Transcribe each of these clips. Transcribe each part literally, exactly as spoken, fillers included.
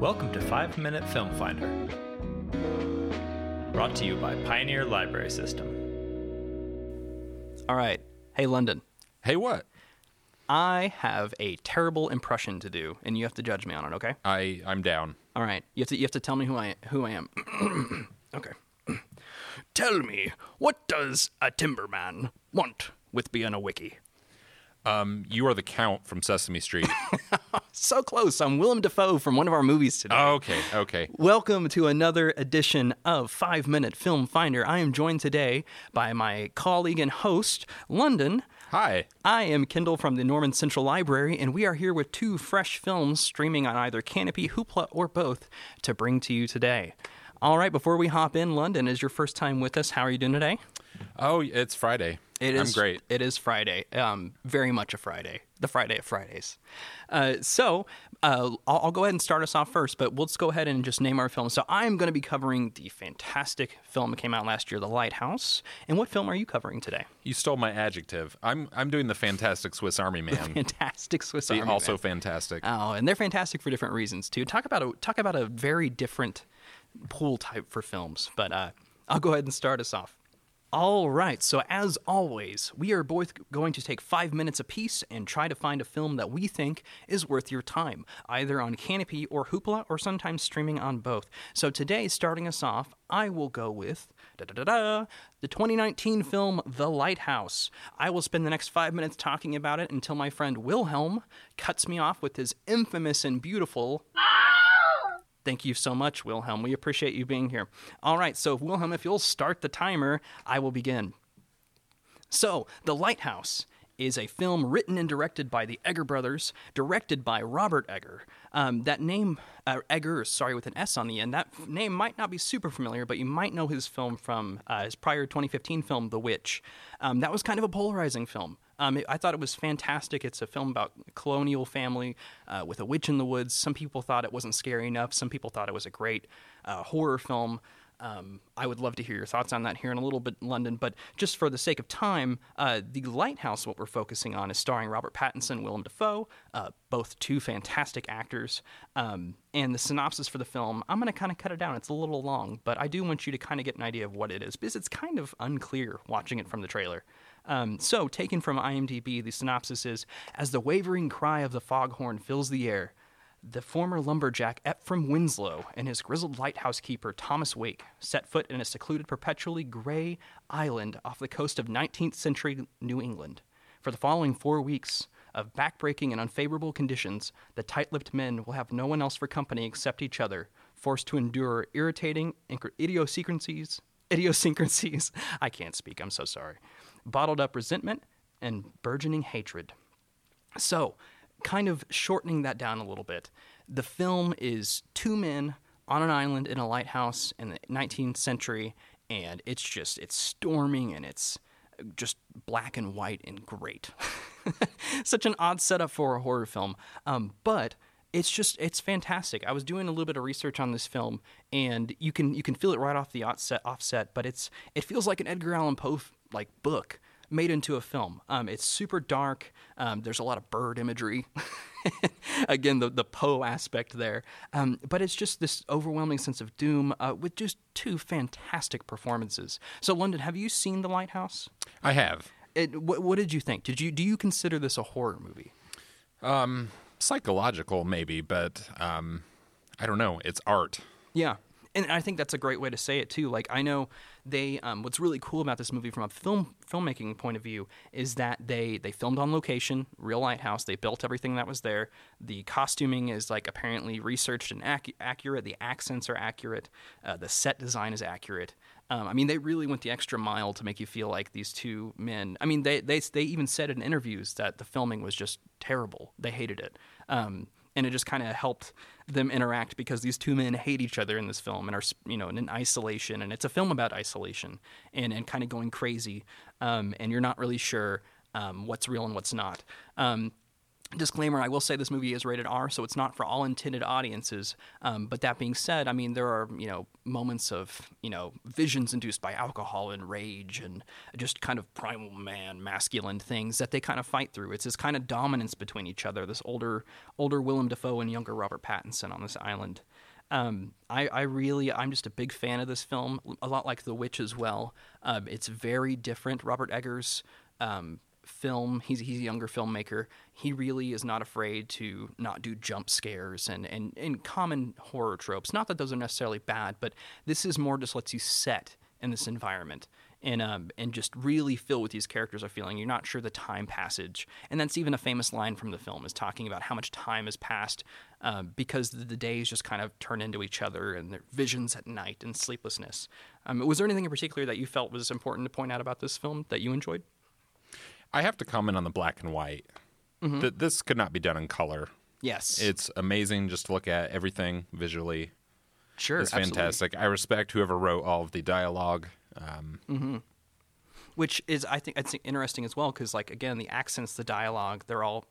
Welcome to five minute Film Finder, brought to you by Pioneer Library System. All right. Hey, London. Hey, what? I have a terrible impression to do, and you have to judge me on it, okay? I, I'm down. All right. You have to you have to tell me who I who I am. Okay. Tell me, what does a timberman want with being a wiki? Um, you are the Count from Sesame Street. So close. I'm Willem Dafoe from one of our movies today. Oh, okay, okay. Welcome to another edition of five minute Film Finder. I am joined today by my colleague and host, London. Hi. I am Kendall from the Norman Central Library, and we are here with two fresh films streaming on either Canopy, Hoopla, or both to bring to you today. All right, before we hop in, London is your first time with us. How are you doing today? Oh, it's Friday. It is, I'm great. It is Friday. Um, very much a Friday. The Friday of Fridays. Uh, so uh, I'll, I'll go ahead and start us off first, but let's go ahead and just name our film. So I'm going to be covering the fantastic film that came out last year, The Lighthouse. And what film are you covering today? You stole my adjective. I'm I'm doing the fantastic Swiss Army Man. The fantastic Swiss the Army also Man. Also fantastic. Oh, and they're fantastic for different reasons, too. Talk about a, talk about a very different pool type for films, but uh, I'll go ahead and start us off. All right, so as always, we are both going to take five minutes apiece and try to find a film that we think is worth your time, either on Canopy or Hoopla, or sometimes streaming on both. So today, starting us off, I will go with da-da-da-da, the twenty nineteen film The Lighthouse. I will spend the next five minutes talking about it until my friend Wilhelm cuts me off with his infamous and beautiful... Thank you so much, Wilhelm. We appreciate you being here. All right, so Wilhelm, if you'll start the timer, I will begin. So, The Lighthouse is a film written and directed by the Egger brothers, directed by Robert Egger. Um, that name, uh, Eggers, sorry, with an S on the end, that f- name might not be super familiar, but you might know his film from uh, his prior twenty fifteen film, The Witch. Um, that was kind of a polarizing film. Um, I thought it was fantastic. It's a film about a colonial family uh, with a witch in the woods. Some people thought it wasn't scary enough. Some people thought it was a great uh, horror film. Um, I would love to hear your thoughts on that here in a little bit, London. But just for the sake of time, uh, The Lighthouse, what we're focusing on, is starring Robert Pattinson, Willem Dafoe, uh, both two fantastic actors. Um, and the synopsis for the film, I'm going to kind of cut it down. It's a little long, but I do want you to kind of get an idea of what it is, because it's kind of unclear watching it from the trailer. Um, so, taken from I M D B, the synopsis is, as the wavering cry of the foghorn fills the air, the former lumberjack Ephraim Winslow and his grizzled lighthouse keeper Thomas Wake set foot in a secluded, perpetually gray island off the coast of nineteenth century New England. For the following four weeks of backbreaking and unfavorable conditions, the tight-lipped men will have no one else for company except each other, forced to endure irritating idiosyncrasies, idiosyncrasies, I can't speak, I'm so sorry, bottled up resentment, and burgeoning hatred. So, kind of shortening that down a little bit, the film is two men on an island in a lighthouse in the nineteenth century, and it's just, it's storming, and it's just black and white and great. Such an odd setup for a horror film, um, but... It's just, it's fantastic. I was doing a little bit of research on this film, and you can you can feel it right off the offset, offset but it's it feels like an Edgar Allan Poe like book made into a film. Um, it's super dark. Um, there's a lot of bird imagery. Again, the, the Poe aspect there. Um, but it's just this overwhelming sense of doom uh, with just two fantastic performances. So, London, have you seen The Lighthouse? I have. It, wh- what did you think? Did you Do you consider this a horror movie? Um... Psychological, maybe, but um, I don't know. It's art. Yeah, and I think that's a great way to say it, too. Like, I know they, um, what's really cool about this movie from a film filmmaking point of view is that they, they filmed on location, real lighthouse. They built everything that was there. The costuming is, like, apparently researched and ac- accurate. The accents are accurate. Uh, the set design is accurate. Um, I mean, they really went the extra mile to make you feel like these two men. I mean, they they they even said in interviews that the filming was just terrible. They hated it. Um, and it just kind of helped them interact because these two men hate each other in this film and are, you know, in isolation. And it's a film about isolation and, and kind of going crazy. Um, and you're not really sure um, what's real and what's not. Um, Disclaimer, I will say this movie is rated R, so it's not for all intended audiences. Um, but that being said, I mean, there are, you know, moments of, you know, visions induced by alcohol and rage and just kind of primal man, masculine things that they kind of fight through. It's this kind of dominance between each other, this older older Willem Dafoe and younger Robert Pattinson on this island. Um, I, I really, I'm just a big fan of this film, a lot like The Witch as well. Um, it's very different. Robert Eggers, um, film, he's he's a younger filmmaker. He really is not afraid to not do jump scares and, and, and common horror tropes. Not that those are necessarily bad, but this is more just lets you set in this environment and um and just really feel what these characters are feeling. You're not sure the time passage. And that's even a famous line from the film is talking about how much time has passed uh, because the, the days just kind of turn into each other and their visions at night and sleeplessness. Um, was there anything in particular that you felt was important to point out about this film that you enjoyed? I have to comment on the black and white. Mm-hmm. Th- this could not be done in color. Yes. It's amazing just to look at everything visually. Sure, it's fantastic. Absolutely. I respect whoever wrote all of the dialogue. Um, mm-hmm. Which is, I think, it's interesting as well because, like, again, the accents, the dialogue, they're all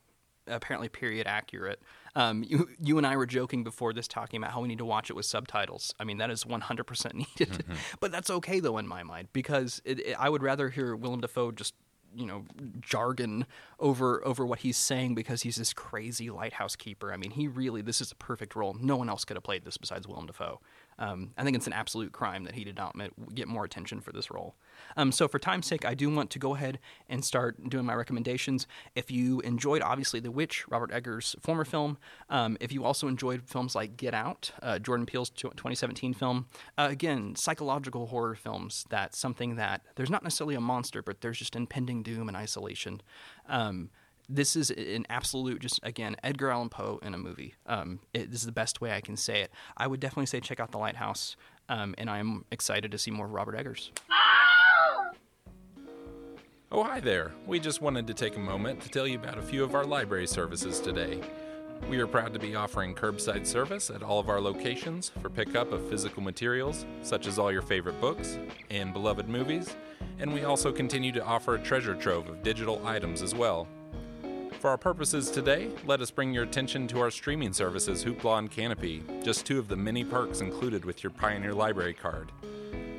apparently period accurate. Um, you, you and I were joking before this talking about how we need to watch it with subtitles. I mean, that is one hundred percent needed. Mm-hmm. But that's okay, though, in my mind because it, it, I would rather hear Willem Dafoe just you know, jargon over over what he's saying because he's this crazy lighthouse keeper. I mean, he really, this is a perfect role. No one else could have played this besides Willem Dafoe. Um, I think it's an absolute crime that he did not get more attention for this role. Um, so for time's sake, I do want to go ahead and start doing my recommendations. If you enjoyed, obviously, The Witch, Robert Eggers' former film, um, if you also enjoyed films like Get Out, uh, Jordan Peele's twenty seventeen film, uh, again, psychological horror films, that's something that there's not necessarily a monster, but there's just impending doom and isolation. Um This is an absolute, just, again, Edgar Allan Poe in a movie. Um, it, this is the best way I can say it. I would definitely say check out The Lighthouse, um, and I'm excited to see more of Robert Eggers. Oh, hi there. We just wanted to take a moment to tell you about a few of our library services today. We are proud to be offering curbside service at all of our locations for pickup of physical materials, such as all your favorite books and beloved movies, and we also continue to offer a treasure trove of digital items as well. For our purposes today, let us bring your attention to our streaming services Hoopla and Canopy, just two of the many perks included with your Pioneer Library card.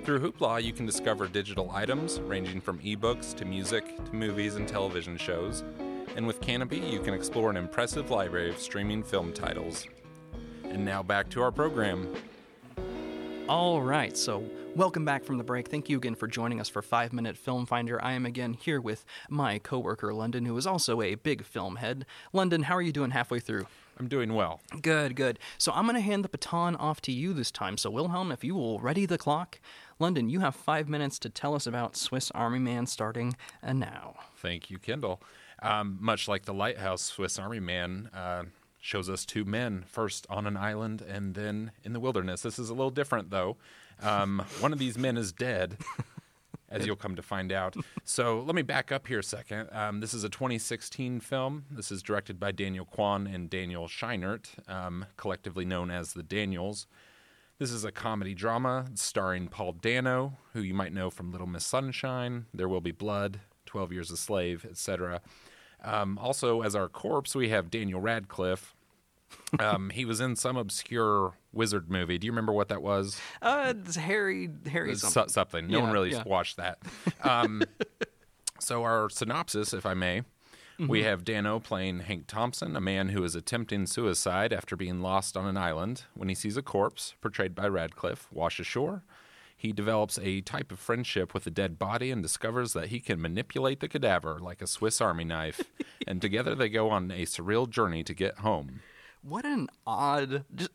Through Hoopla, you can discover digital items ranging from ebooks to music to movies and television shows, and with Canopy, you can explore an impressive library of streaming film titles. And now back to our program. All right, so welcome back from the break. Thank you again for joining us for five minute Film Finder. I am again here with my coworker, London, who is also a big film head. London, how are you doing halfway through? I'm doing well. Good, good. So I'm going to hand the baton off to you this time. So, Wilhelm, if you will ready the clock. London, you have five minutes to tell us about Swiss Army Man starting now. Thank you, Kendall. Um, much like The Lighthouse, Swiss Army Man uh, shows us two men, first on an island and then in the wilderness. This is a little different, though. Um, one of these men is dead, as you'll come to find out. So let me back up here a second. Um, this is a twenty sixteen film. This is directed by Daniel Kwan and Daniel Scheinert, um, collectively known as the Daniels. This is a comedy drama starring Paul Dano, who you might know from Little Miss Sunshine, There Will Be Blood, twelve years a Slave, et cetera. Um, also, as our corpse, we have Daniel Radcliffe. um, he was in some obscure wizard movie. Do you remember what that was? Uh, it's Harry, Harry it's something. So, something. No yeah, one really yeah. watched that. Um, so our synopsis, if I may, mm-hmm. we have Dano playing Hank Thompson, a man who is attempting suicide after being lost on an island. When he sees a corpse, portrayed by Radcliffe, wash ashore, he develops a type of friendship with a dead body and discovers that he can manipulate the cadaver like a Swiss Army knife. And together they go on a surreal journey to get home. What an odd! Just,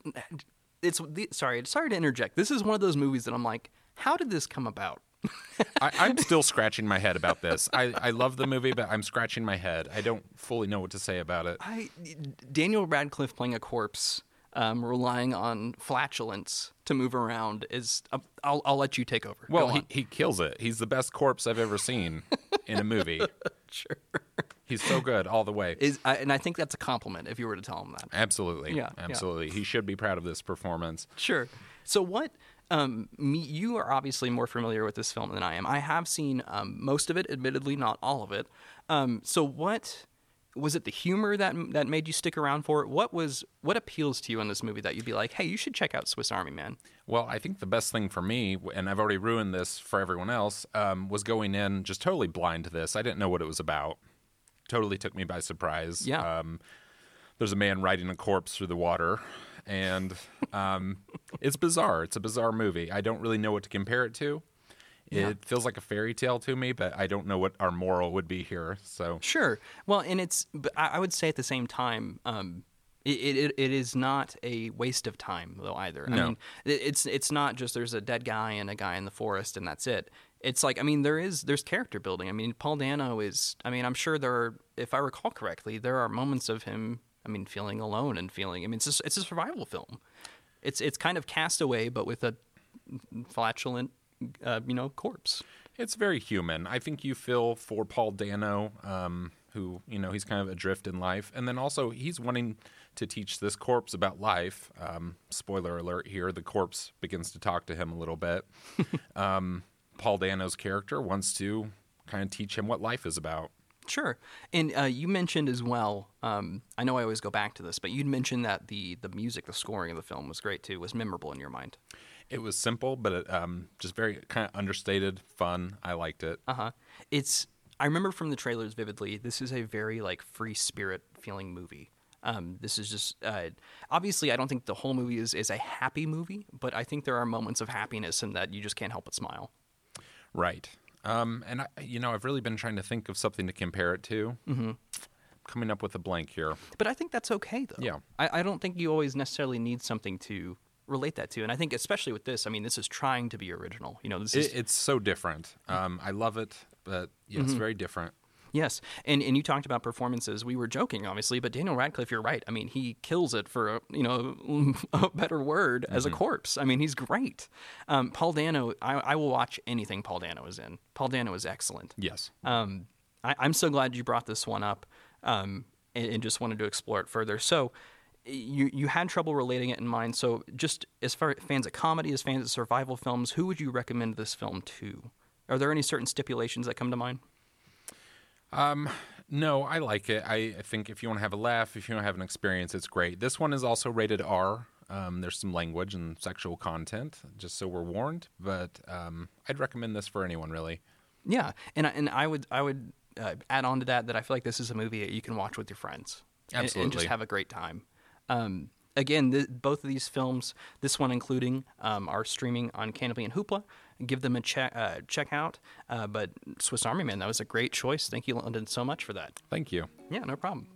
it's sorry, sorry to interject. This is one of those movies that I'm like, how did this come about? I, I'm still scratching my head about this. I, I love the movie, but I'm scratching my head. I don't fully know what to say about it. I, Daniel Radcliffe playing a corpse, um, relying on flatulence to move around is. Uh, I'll I'll let you take over. Well, he, he kills it. He's the best corpse I've ever seen in a movie. Sure. He's so good all the way. Is, I, and I think that's a compliment if you were to tell him that. Absolutely. Yeah, absolutely. Yeah. He should be proud of this performance. Sure. So what um, – me, you are obviously more familiar with this film than I am. I have seen um, most of it, admittedly not all of it. Um, so what was it the humor that that made you stick around for it? What was what appeals to you in this movie that you'd be like, hey, you should check out Swiss Army Man? Well, I think the best thing for me, and I've already ruined this for everyone else, um, was going in just totally blind to this. I didn't know what it was about. Totally took me by surprise. Yeah. Um, there's a man riding a corpse through the water, and um, it's bizarre. It's a bizarre movie. I don't really know what to compare it to. It yeah. feels like a fairy tale to me, but I don't know what our moral would be here. So sure. Well, and it's, but I would say at the same time, um, it, it it is not a waste of time though either. No. I mean, it's it's not just there's a dead guy and a guy in the forest and that's it. It's like, I mean, there is there's character building. I mean, Paul Dano is. I mean, I'm sure there are. If I recall correctly, there are moments of him. I mean, feeling alone and feeling. I mean, it's just, it's a survival film. It's it's kind of Castaway, but with a flatulent. Uh, you know, corpse. It's very human. I think you feel for Paul Dano, um, who, you know, he's kind of adrift in life. And then also he's wanting to teach this corpse about life. Um, spoiler alert here, the corpse begins to talk to him a little bit. um, Paul Dano's character wants to kind of teach him what life is about. Sure. And uh, you mentioned as well, um, I know I always go back to this, but you'd mentioned that the, the music, the scoring of the film was great too, was memorable in your mind. It was simple, but it, um, just very kind of understated, fun. I liked it. Uh-huh. It's, I remember from the trailers vividly, this is a very like free spirit feeling movie. Um, this is just, uh, obviously I don't think the whole movie is, is a happy movie, but I think there are moments of happiness and that you just can't help but smile. Right. Um, and, I, you know, I've really been trying to think of something to compare it to. Mm-hmm. Coming up with a blank here. But I think that's okay, though. Yeah. I, I don't think you always necessarily need something to relate that to. And I think especially with this, I mean, this is trying to be original. You know, this is... It, it's so different. Um, I love it, but, yeah, mm-hmm. It's very different. Yes. And and you talked about performances. We were joking, obviously, but Daniel Radcliffe, you're right. I mean, he kills it for, a, you know, a better word mm-hmm. as a corpse. I mean, he's great. Um, Paul Dano, I, I will watch anything Paul Dano is in. Paul Dano is excellent. Yes. Um, I, I'm so glad you brought this one up um, and, and just wanted to explore it further. So you, you had trouble relating it in mind. So just as far as fans of comedy, as fans of survival films, who would you recommend this film to? Are there any certain stipulations that come to mind? Um, no, I like it. I, I think if you want to have a laugh, if you want to have an experience, it's great. This one is also rated R. Um, there's some language and sexual content, just so we're warned. But um, I'd recommend this for anyone, really. Yeah, and I, and I would I would uh, add on to that that I feel like this is a movie that you can watch with your friends. Absolutely. And, and just have a great time. Um, again, th- both of these films, this one including, um, are streaming on Canopy and Hoopla. Give them a check, uh, check out. Uh, but Swiss Army Man, that was a great choice. Thank you, London, so much for that. Thank you. Yeah, no problem.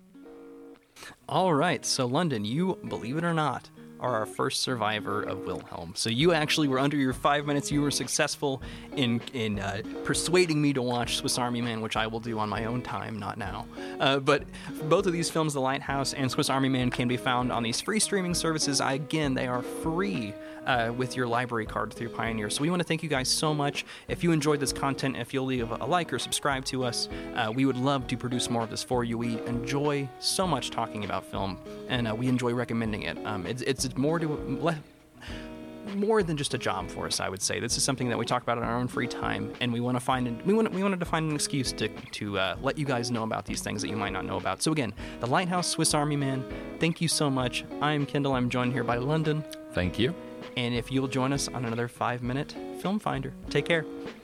All right. So, London, you, believe it or not, are our first survivor of Wilhelm. So you actually were under your five minutes. You were successful in in uh, persuading me to watch Swiss Army Man, which I will do on my own time, not now. Uh, but both of these films, The Lighthouse and Swiss Army Man, can be found on these free streaming services. I, again, they are free uh, with your library card through Pioneer. So we want to thank you guys so much. If you enjoyed this content, if you'll leave a like or subscribe to us, uh, we would love to produce more of this for you. We enjoy so much talking about film, and uh, we enjoy recommending it. Um, it's, it's It's more to more than just a job for us, I would say. This is something that we talk about in our own free time, and we want to find we want we wanted to find an excuse to to uh, let you guys know about these things that you might not know about. So again, The Lighthouse, Swiss Army Man. Thank you so much. I'm Kendall. I'm joined here by London. Thank you. And if you'll join us on another five minute Film Finder, take care.